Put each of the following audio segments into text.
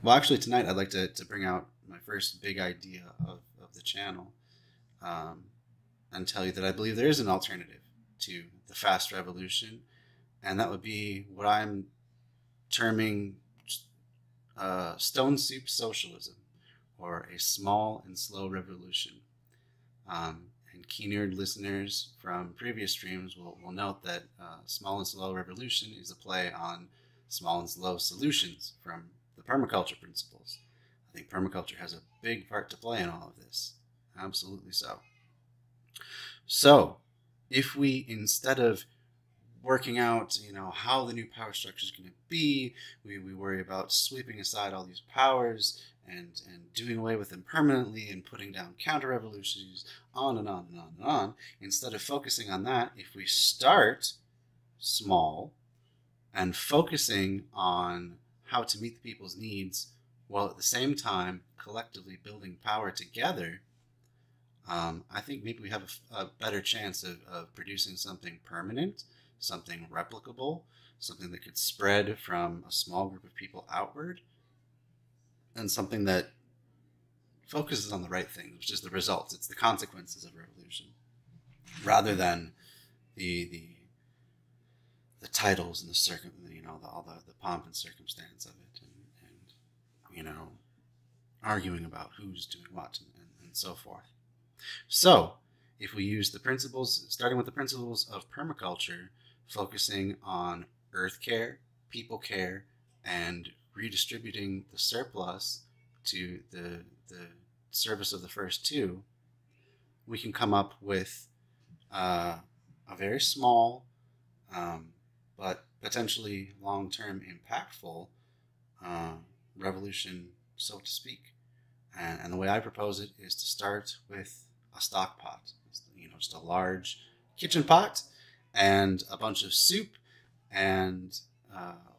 Well, actually, tonight I'd like to bring out my first big idea of the channel and tell you that I believe there is an alternative to the fast revolution, and that would be what I'm terming stone soup socialism, or a small and slow revolution. And keen-eared listeners from previous streams will note that small and slow revolution is a play on small and slow solutions from the permaculture principles. I think permaculture has a big part to play in all of this. Absolutely so. So if we, instead of working out, you know, how the new power structure is going to be, we worry about sweeping aside all these powers and doing away with them permanently and putting down counter-revolutions, on and on and on and on. Instead of focusing on that, if we start small and focusing on how to meet the people's needs while at the same time collectively building power together, I think maybe we have a better chance of producing something permanent, something replicable, something that could spread from a small group of people outward, and something that focuses on the right things, which is the results. It's the consequences of revolution, rather than the titles and the all the pomp and circumstance of it, and you know, arguing about who's doing what and so forth. So if we use the principles, starting with the principles of permaculture, focusing on earth care, people care, and redistributing the surplus to the service of the first two, we can come up with a very small but potentially long-term impactful revolution, so to speak. And the way I propose it is to start with a stock pot, just a large kitchen pot and a bunch of soup and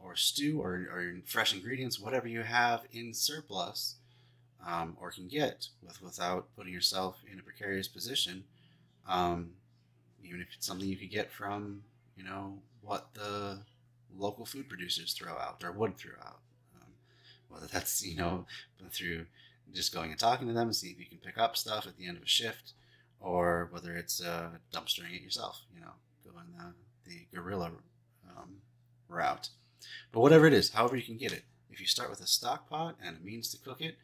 or stew or fresh ingredients, whatever you have in surplus or can get without putting yourself in a precarious position, even if it's something you could get from, you know, what the local food producers throw out or would throw out, whether that's, you know, through just going and talking to them and see if you can pick up stuff at the end of a shift, or whether it's dumpstering it yourself, you know, going the guerrilla route. But whatever it is, however you can get it, if you start with a stock pot and a means to cook it,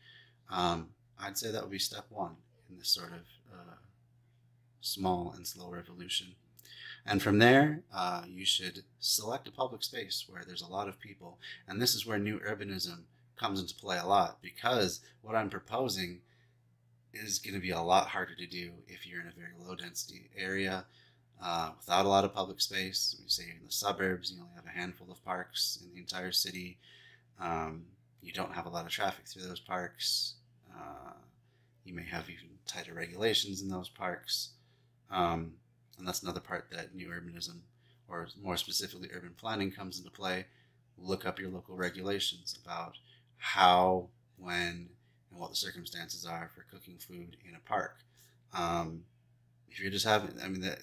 I'd say that would be step one in this sort of small and slow revolution. And from there, you should select a public space where there's a lot of people. And this is where new urbanism comes into play a lot, because what I'm proposing is going to be a lot harder to do if you're in a very low density area without a lot of public space. We say in the suburbs, you only have a handful of parks in the entire city. You don't have a lot of traffic through those parks. You may have even tighter regulations in those parks. And that's another part that new urbanism, or more specifically urban planning, comes into play. Look up your local regulations about how, when, and what the circumstances are for cooking food in a park. If you're just having,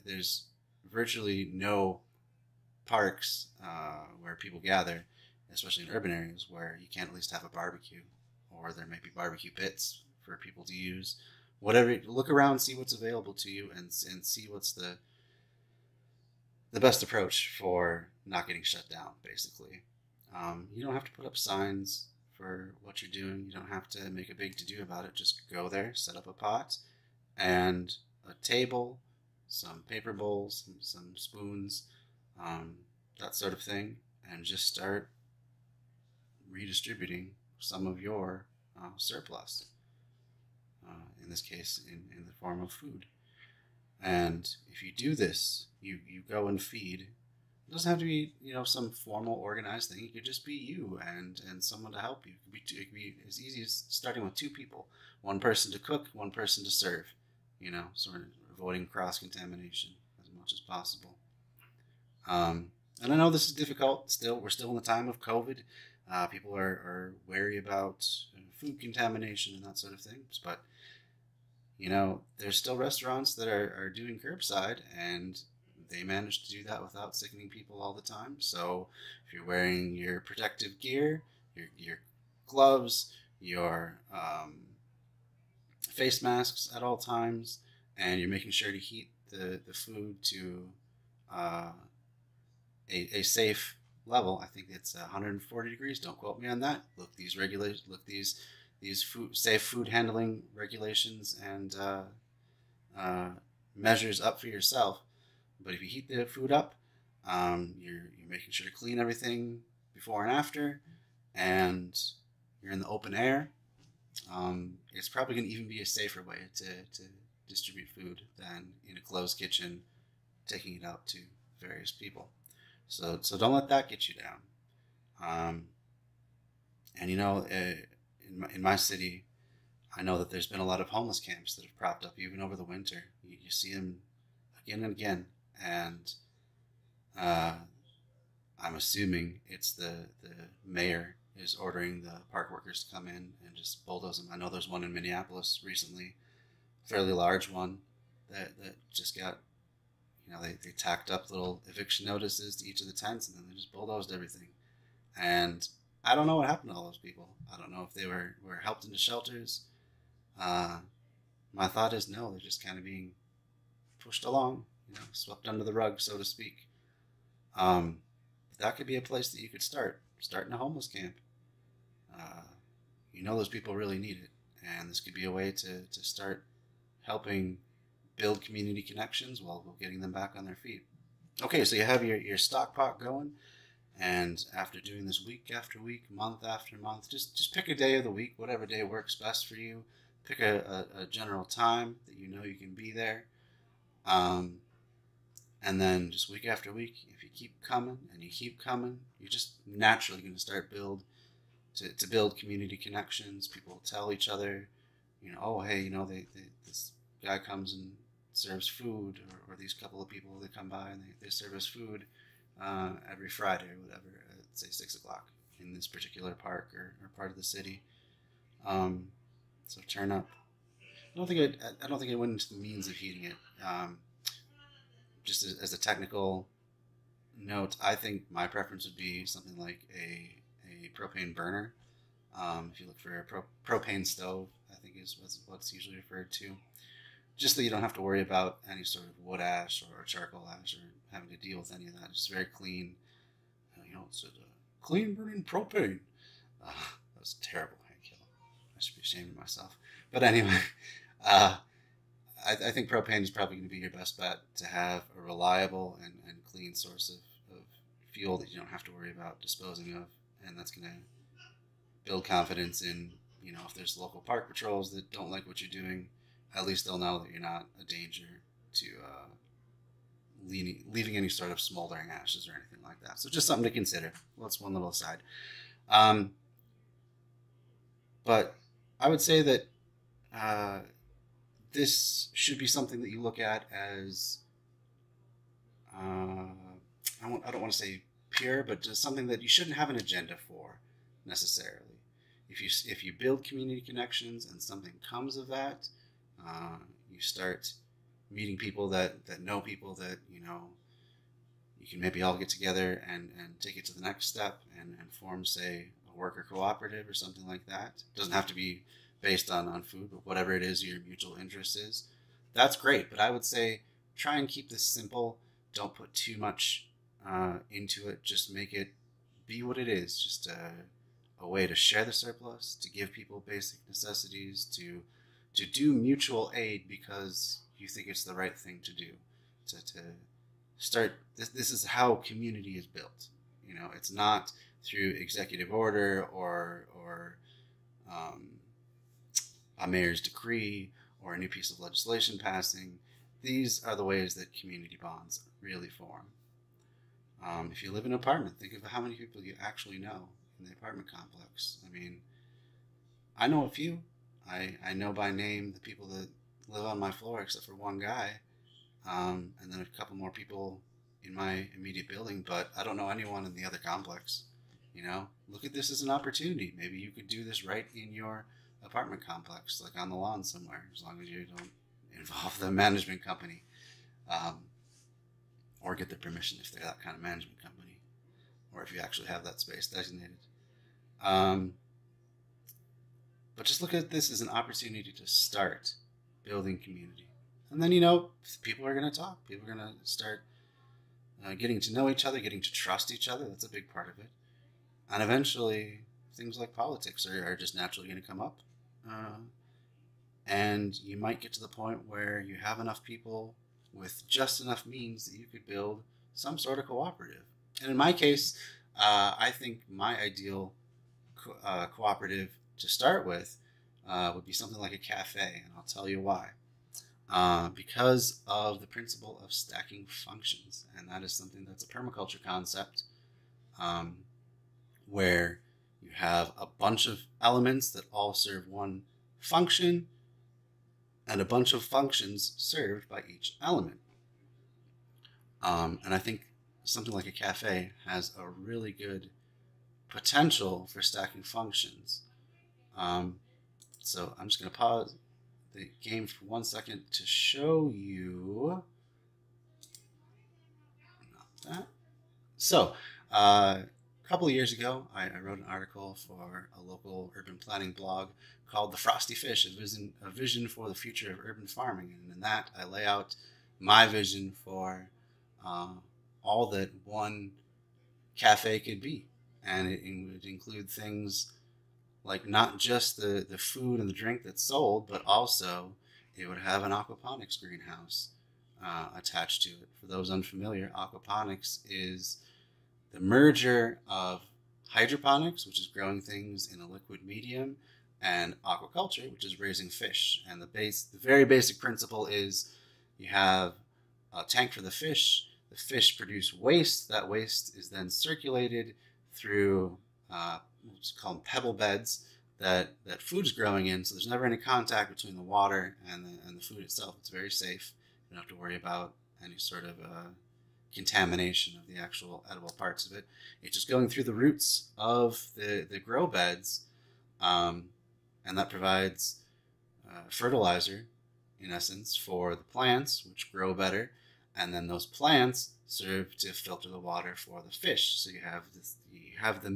there's virtually no parks where people gather, especially in urban areas, where you can't at least have a barbecue, or there may be barbecue pits for people to use. Whatever, look around, see what's available to you, and see what's the best approach for not getting shut down, basically. You don't have to put up signs for what you're doing. You don't have to make a big to-do about it. Just go there, set up a pot and a table, some paper bowls, some spoons, that sort of thing, and just start redistributing some of your surplus, in this case, in the form of food. And if you do this, you go and feed. It doesn't have to be, you know, some formal organized thing. It could just be you and someone to help you. It could be as easy as starting with two people, one person to cook, one person to serve, you know, sort of avoiding cross-contamination as much as possible. And I know this is difficult still. We're still in the time of COVID. People are wary about food contamination and that sort of thing. But, you know, there's still restaurants that are doing curbside, and they manage to do that without sickening people all the time. So if you're wearing your protective gear, your gloves, your face masks at all times, and you're making sure to heat the food to a safe level. I think it's 140 degrees. Don't quote me on that. Look these regulations. Look these food safe food handling regulations and measures up for yourself. But if you heat the food up, you're making sure to clean everything before and after, and you're in the open air. It's probably going to even be a safer way to distribute food than in a closed kitchen, taking it out to various people. So don't let that get you down. And you know, in my city, I know that there's been a lot of homeless camps that have propped up even over the winter. You see them again and again, and I'm assuming it's the mayor is ordering the park workers to come in and just bulldoze them. I know there's one in Minneapolis recently, fairly large one, that just got, you know, they tacked up little eviction notices to each of the tents, and then they just bulldozed everything. And I don't know what happened to all those people. I don't know if they were helped into shelters. My thought is no, they're just kind of being pushed along, you know, swept under the rug, so to speak. That could be a place that you could start in a homeless camp. You know, those people really need it, and this could be a way to start helping build community connections while getting them back on their feet. Okay, so you have your stock pot going, and after doing this week after week, month after month, just pick a day of the week, whatever day works best for you. Pick a general time that you know you can be there. And then just week after week, if you keep coming and you keep coming, you're just naturally going to start to build community connections. People will tell each other, you know, oh, hey, you know, this guy comes and serves food, or these couple of people, they come by and they serve us food every Friday or whatever, at, say, 6 o'clock in this particular park or part of the city. So turn up. I don't think I went into the means of heating it. Just as a technical note, I think my preference would be something like a propane burner. If you look for a propane stove, I think is what's usually referred to. Just that you don't have to worry about any sort of wood ash or charcoal ash or having to deal with any of that. It's very clean. You know, it's a clean burning propane. That was a terrible handkill. I should be ashamed of myself. But anyway, I think propane is probably going to be your best bet to have a reliable and clean source of fuel that you don't have to worry about disposing of. And that's going to build confidence in, you know, if there's local park patrols that don't like what you're doing, at least they'll know that you're not a danger to leaving any sort of smoldering ashes or anything like that. So just something to consider. Well, that's one little aside. But I would say that this should be something that you look at as, I don't want to say pure, but just something that you shouldn't have an agenda for necessarily. If you build community connections and something comes of that, you start meeting people that know people that, you know, you can maybe all get together and take it to the next step and form, say, a worker cooperative or something like that. It doesn't have to be based on food, but whatever it is your mutual interest is, that's great. But I would say try and keep this simple. Don't put too much into it. Just make it be what it is, just a way to share the surplus, to give people basic necessities, to do mutual aid because you think it's the right thing to do. To start, this is how community is built. You know, it's not through executive order or a mayor's decree or a new piece of legislation passing. These are the ways that community bonds really form. If you live in an apartment, think of how many people you actually know in the apartment complex. I mean, I know a few. I know by name the people that live on my floor except for one guy, and then a couple more people in my immediate building, but I don't know anyone in the other complex. You know, look at this as an opportunity. Maybe you could do this right in your apartment complex, like on the lawn somewhere, as long as you don't involve the management company, or get the permission if they're that kind of management company, or if you actually have that space designated. But just look at this as an opportunity to start building community. And then, you know, people are going to talk. People are going to start getting to know each other, getting to trust each other. That's a big part of it. And eventually, things like politics are just naturally going to come up. And you might get to the point where you have enough people with just enough means that you could build some sort of cooperative. And in my case, I think my ideal cooperative to start with would be something like a cafe, and I'll tell you why. Because of the principle of stacking functions, and that is something that's a permaculture concept, where you have a bunch of elements that all serve one function, and a bunch of functions served by each element. And I think something like a cafe has a really good potential for stacking functions. So I'm just going to pause the game for 1 second to show you that. So a couple of years ago, I wrote an article for a local urban planning blog called The Frosty Fish, a vision for the future of urban farming. And in that, I lay out my vision for all that one cafe could be. And it would include things like not just the food and the drink that's sold, but also it would have an aquaponics greenhouse attached to it. For those unfamiliar, aquaponics is the merger of hydroponics, which is growing things in a liquid medium, and aquaculture, which is raising fish. And the very basic principle is you have a tank for the fish. The fish produce waste. That waste is then circulated through we'll just call them pebble beds that food's growing in. So there's never any contact between the water and the food itself. It's very safe. You don't have to worry about any sort of contamination of the actual edible parts of it. It's just going through the roots of the grow beds. And that provides fertilizer, in essence, for the plants, which grow better. And then those plants serve to filter the water for the fish. So you have this, you have the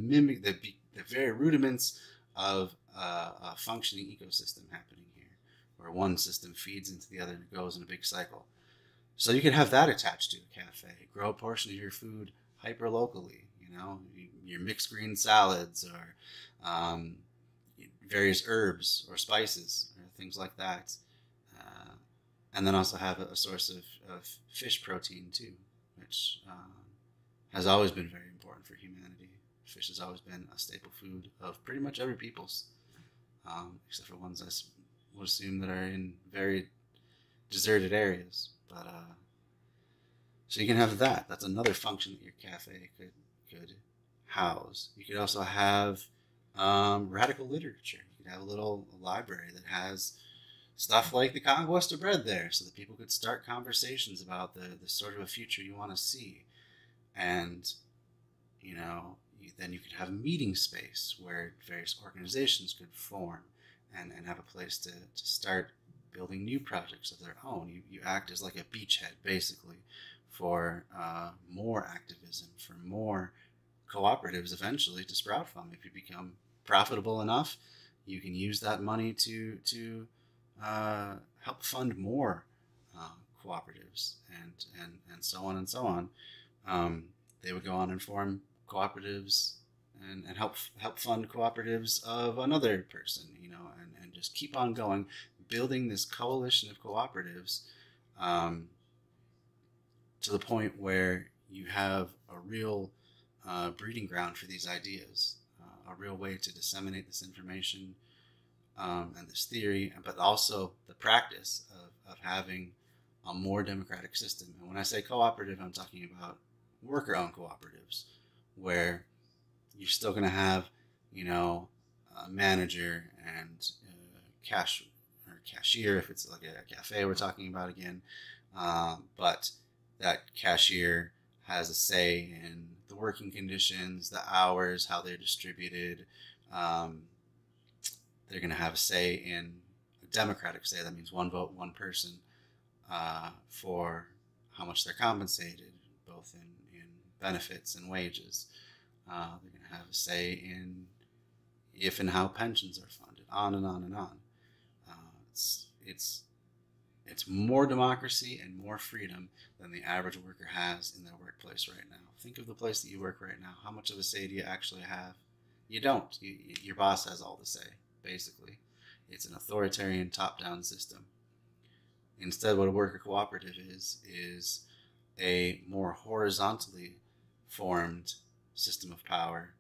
very rudiments of a functioning ecosystem happening here, where one system feeds into the other and goes in a big cycle. So you can have that attached to a cafe. Grow a portion of your food hyper locally. You know, your mixed green salads or various herbs or spices or things like that. And then also have a source of fish protein too, which has always been very important for humanity. Fish has always been a staple food of pretty much every people's, except for ones I would assume that are in very deserted areas. But so you can have that. That's another function that your cafe could house. You could also have radical literature. You could have a library that has stuff like the Conquest of Bread there, so that people could start conversations about the sort of a future you want to see. And, you know, then you could have a meeting space where various organizations could form and have a place to start building new projects of their own. You act as like a beachhead, basically, for more activism, for more cooperatives eventually to sprout from. If you become profitable enough, you can use that money to help fund more cooperatives and so on and so on. They would go on and form cooperatives and help fund cooperatives of another person, you know, and just keep on going, building this coalition of cooperatives to the point where you have a real breeding ground for these ideas, a real way to disseminate this information and this theory, but also the practice of having a more democratic system. And when I say cooperative, I'm talking about worker-owned cooperatives, where you're still going to have, you know, a manager and cashier, if it's like a cafe we're talking about again, but that cashier has a say in the working conditions, the hours, how they're distributed. They're going to have a say in a democratic say. That means one vote, one person for how much they're compensated, both in benefits and wages. They're going to have a say in if and how pensions are funded. on and on and on. It's more democracy and more freedom than the average worker has in their workplace right now. Think of the place that you work right now. How much of a say do you actually have? You don't. Your boss has all the say, basically. It's an authoritarian top-down system. Instead, what a worker cooperative is a more horizontally formed system of power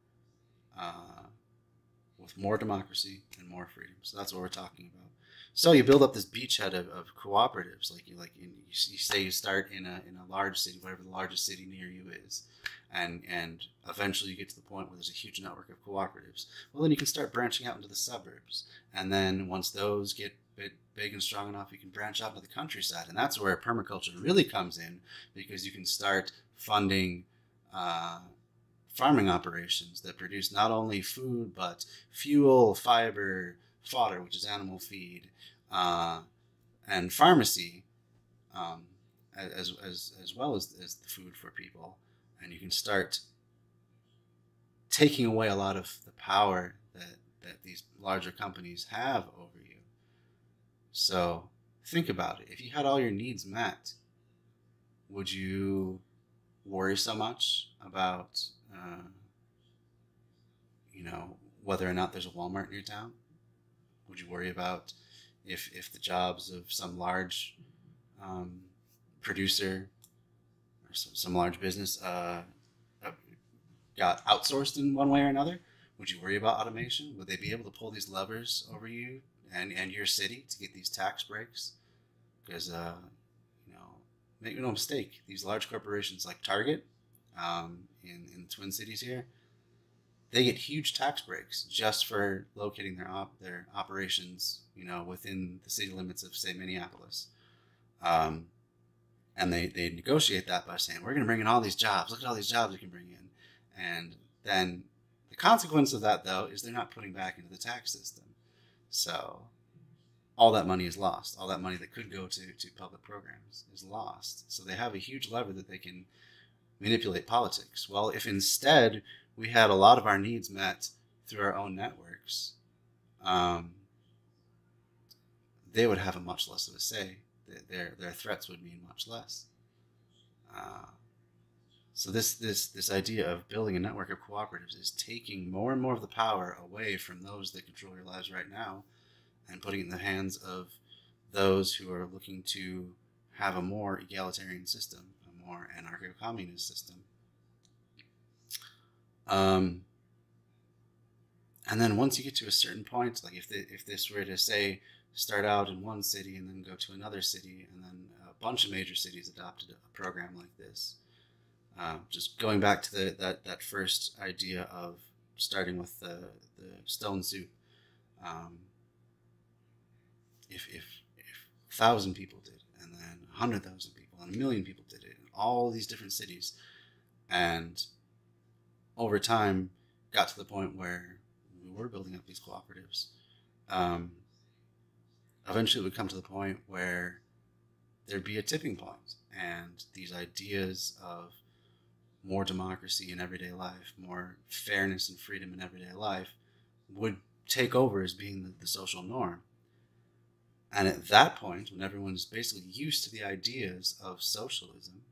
with more democracy and more freedom. So that's what we're talking about. So you build up this beachhead of cooperatives, you say you start in a large city, whatever the largest city near you is, and eventually you get to the point where there's a huge network of cooperatives. Well, then you can start branching out into the suburbs, and then once those get big and strong enough, you can branch out into the countryside, and that's where permaculture really comes in, because you can start funding farming operations that produce not only food but fuel, fiber, fodder, which is animal feed, and pharmacy, as well as the food for people. And you can start taking away a lot of the power that these larger companies have over you. So think about it. If you had all your needs met, would you worry so much about, whether or not there's a Walmart in your town? Would you worry about if the jobs of some large producer or some large business got outsourced in one way or another? Would you worry about automation? Would they be able to pull these levers over you and your city to get these tax breaks? Because, make no mistake, these large corporations like Target in the Twin Cities here, they get huge tax breaks just for locating their operations, within the city limits of, say, Minneapolis. And they negotiate that by saying, we're going to bring in all these jobs. Look at all these jobs we can bring in. And then the consequence of that, though, is they're not putting back into the tax system. So all that money is lost. All that money that could go to public programs is lost. So they have a huge lever that they can manipulate politics. Well, if instead we had a lot of our needs met through our own networks, they would have a much less of a say. Their threats would mean much less. So this idea of building a network of cooperatives is taking more and more of the power away from those that control your lives right now and putting it in the hands of those who are looking to have a more egalitarian system, a more anarcho-communist system. And then once you get to a certain point, like if this were to, say, start out in one city and then go to another city, and then a bunch of major cities adopted a program like this, just going back to that first idea of starting with the stone soup, if 1,000 people did, and then 100,000 people, and 1 million people did it in all these different cities, and over time got to the point where we were building up these cooperatives, eventually it would come to the point where there'd be a tipping point, and these ideas of more democracy in everyday life, more fairness and freedom in everyday life would take over as being the social norm. And at that point, when everyone's basically used to the ideas of socialism,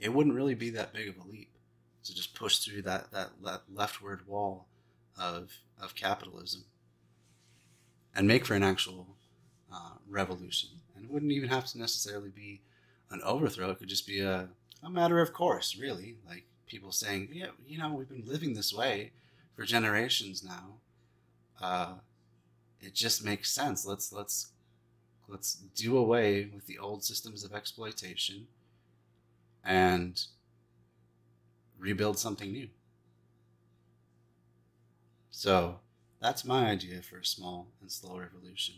it wouldn't really be that big of a leap to just push through that leftward wall of capitalism and make for an actual revolution. And it wouldn't even have to necessarily be an overthrow. It could just be a matter of course, really. Like people saying, yeah, we've been living this way for generations now. It just makes sense. Let's do away with the old systems of exploitation and rebuild something new. So that's my idea for a small and slow revolution.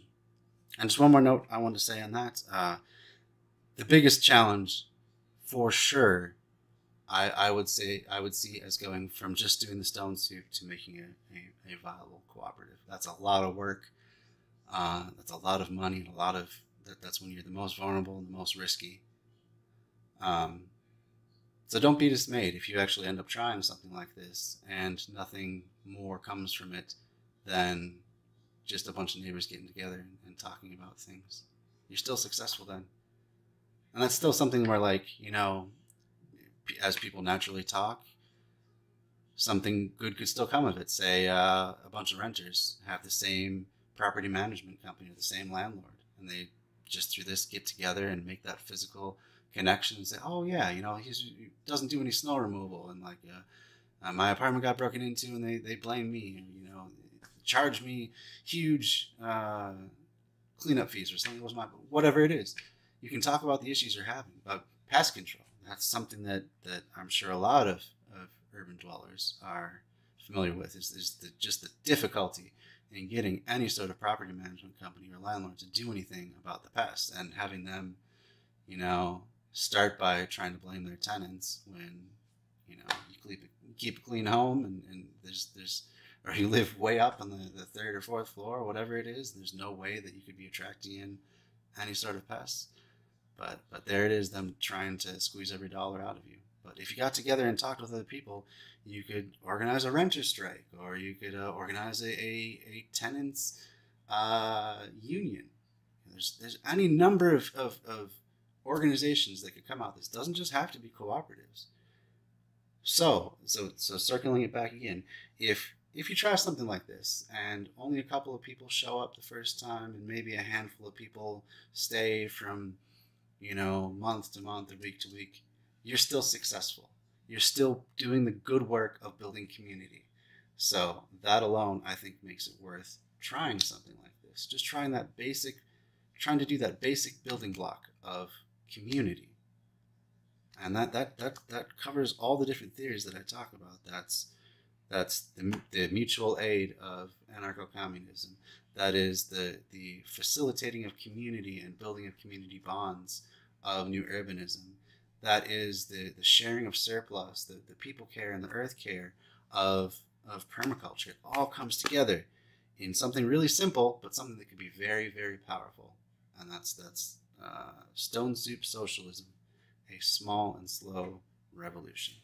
And just one more note I want to say on that. The biggest challenge, for sure, I would see as going from just doing the stone soup to making a viable cooperative. That's a lot of work. That's a lot of money, and that's when you're the most vulnerable and the most risky. So don't be dismayed if you actually end up trying something like this and nothing more comes from it than just a bunch of neighbors getting together and talking about things. You're still successful then. And that's still something where, like, you know, as people naturally talk, something good could still come of it. Say a bunch of renters have the same property management company or the same landlord, and they just through this get together and make that physical connection and say, oh yeah, you know, he doesn't do any snow removal, and like my apartment got broken into and they blame me, you know, charge me huge cleanup fees or something. It was my, whatever it is. You can talk about the issues you're having, about pest control. That's something that I'm sure a lot of urban dwellers are familiar with, is just the difficulty in getting any sort of property management company or landlord to do anything about the pests, and having them, you know, start by trying to blame their tenants when, you know, you keep a clean home and there's or you live way up on the third or fourth floor, or whatever it is, there's no way that you could be attracting in any sort of pests. But there it is, them trying to squeeze every dollar out of you. But if you got together and talked with other people, you could organize a renter strike, or you could organize a tenants union. There's any number of organizations that could come out. This doesn't just have to be cooperatives. So circling it back again, if you try something like this and only a couple of people show up the first time, and maybe a handful of people stay from, you know, month to month or week to week, you're still successful. You're still doing the good work of building community. So that alone, I think, makes it worth trying something like this. Just trying to do that basic building block of community. And that covers all the different theories that I talk about. That's the mutual aid of anarcho-communism. That is the facilitating of community and building of community bonds of new urbanism. That is the sharing of surplus, the people care and the earth care of permaculture. It all comes together in something really simple, but something that can be very, very powerful. And that's stone soup socialism. A small and slow revolution.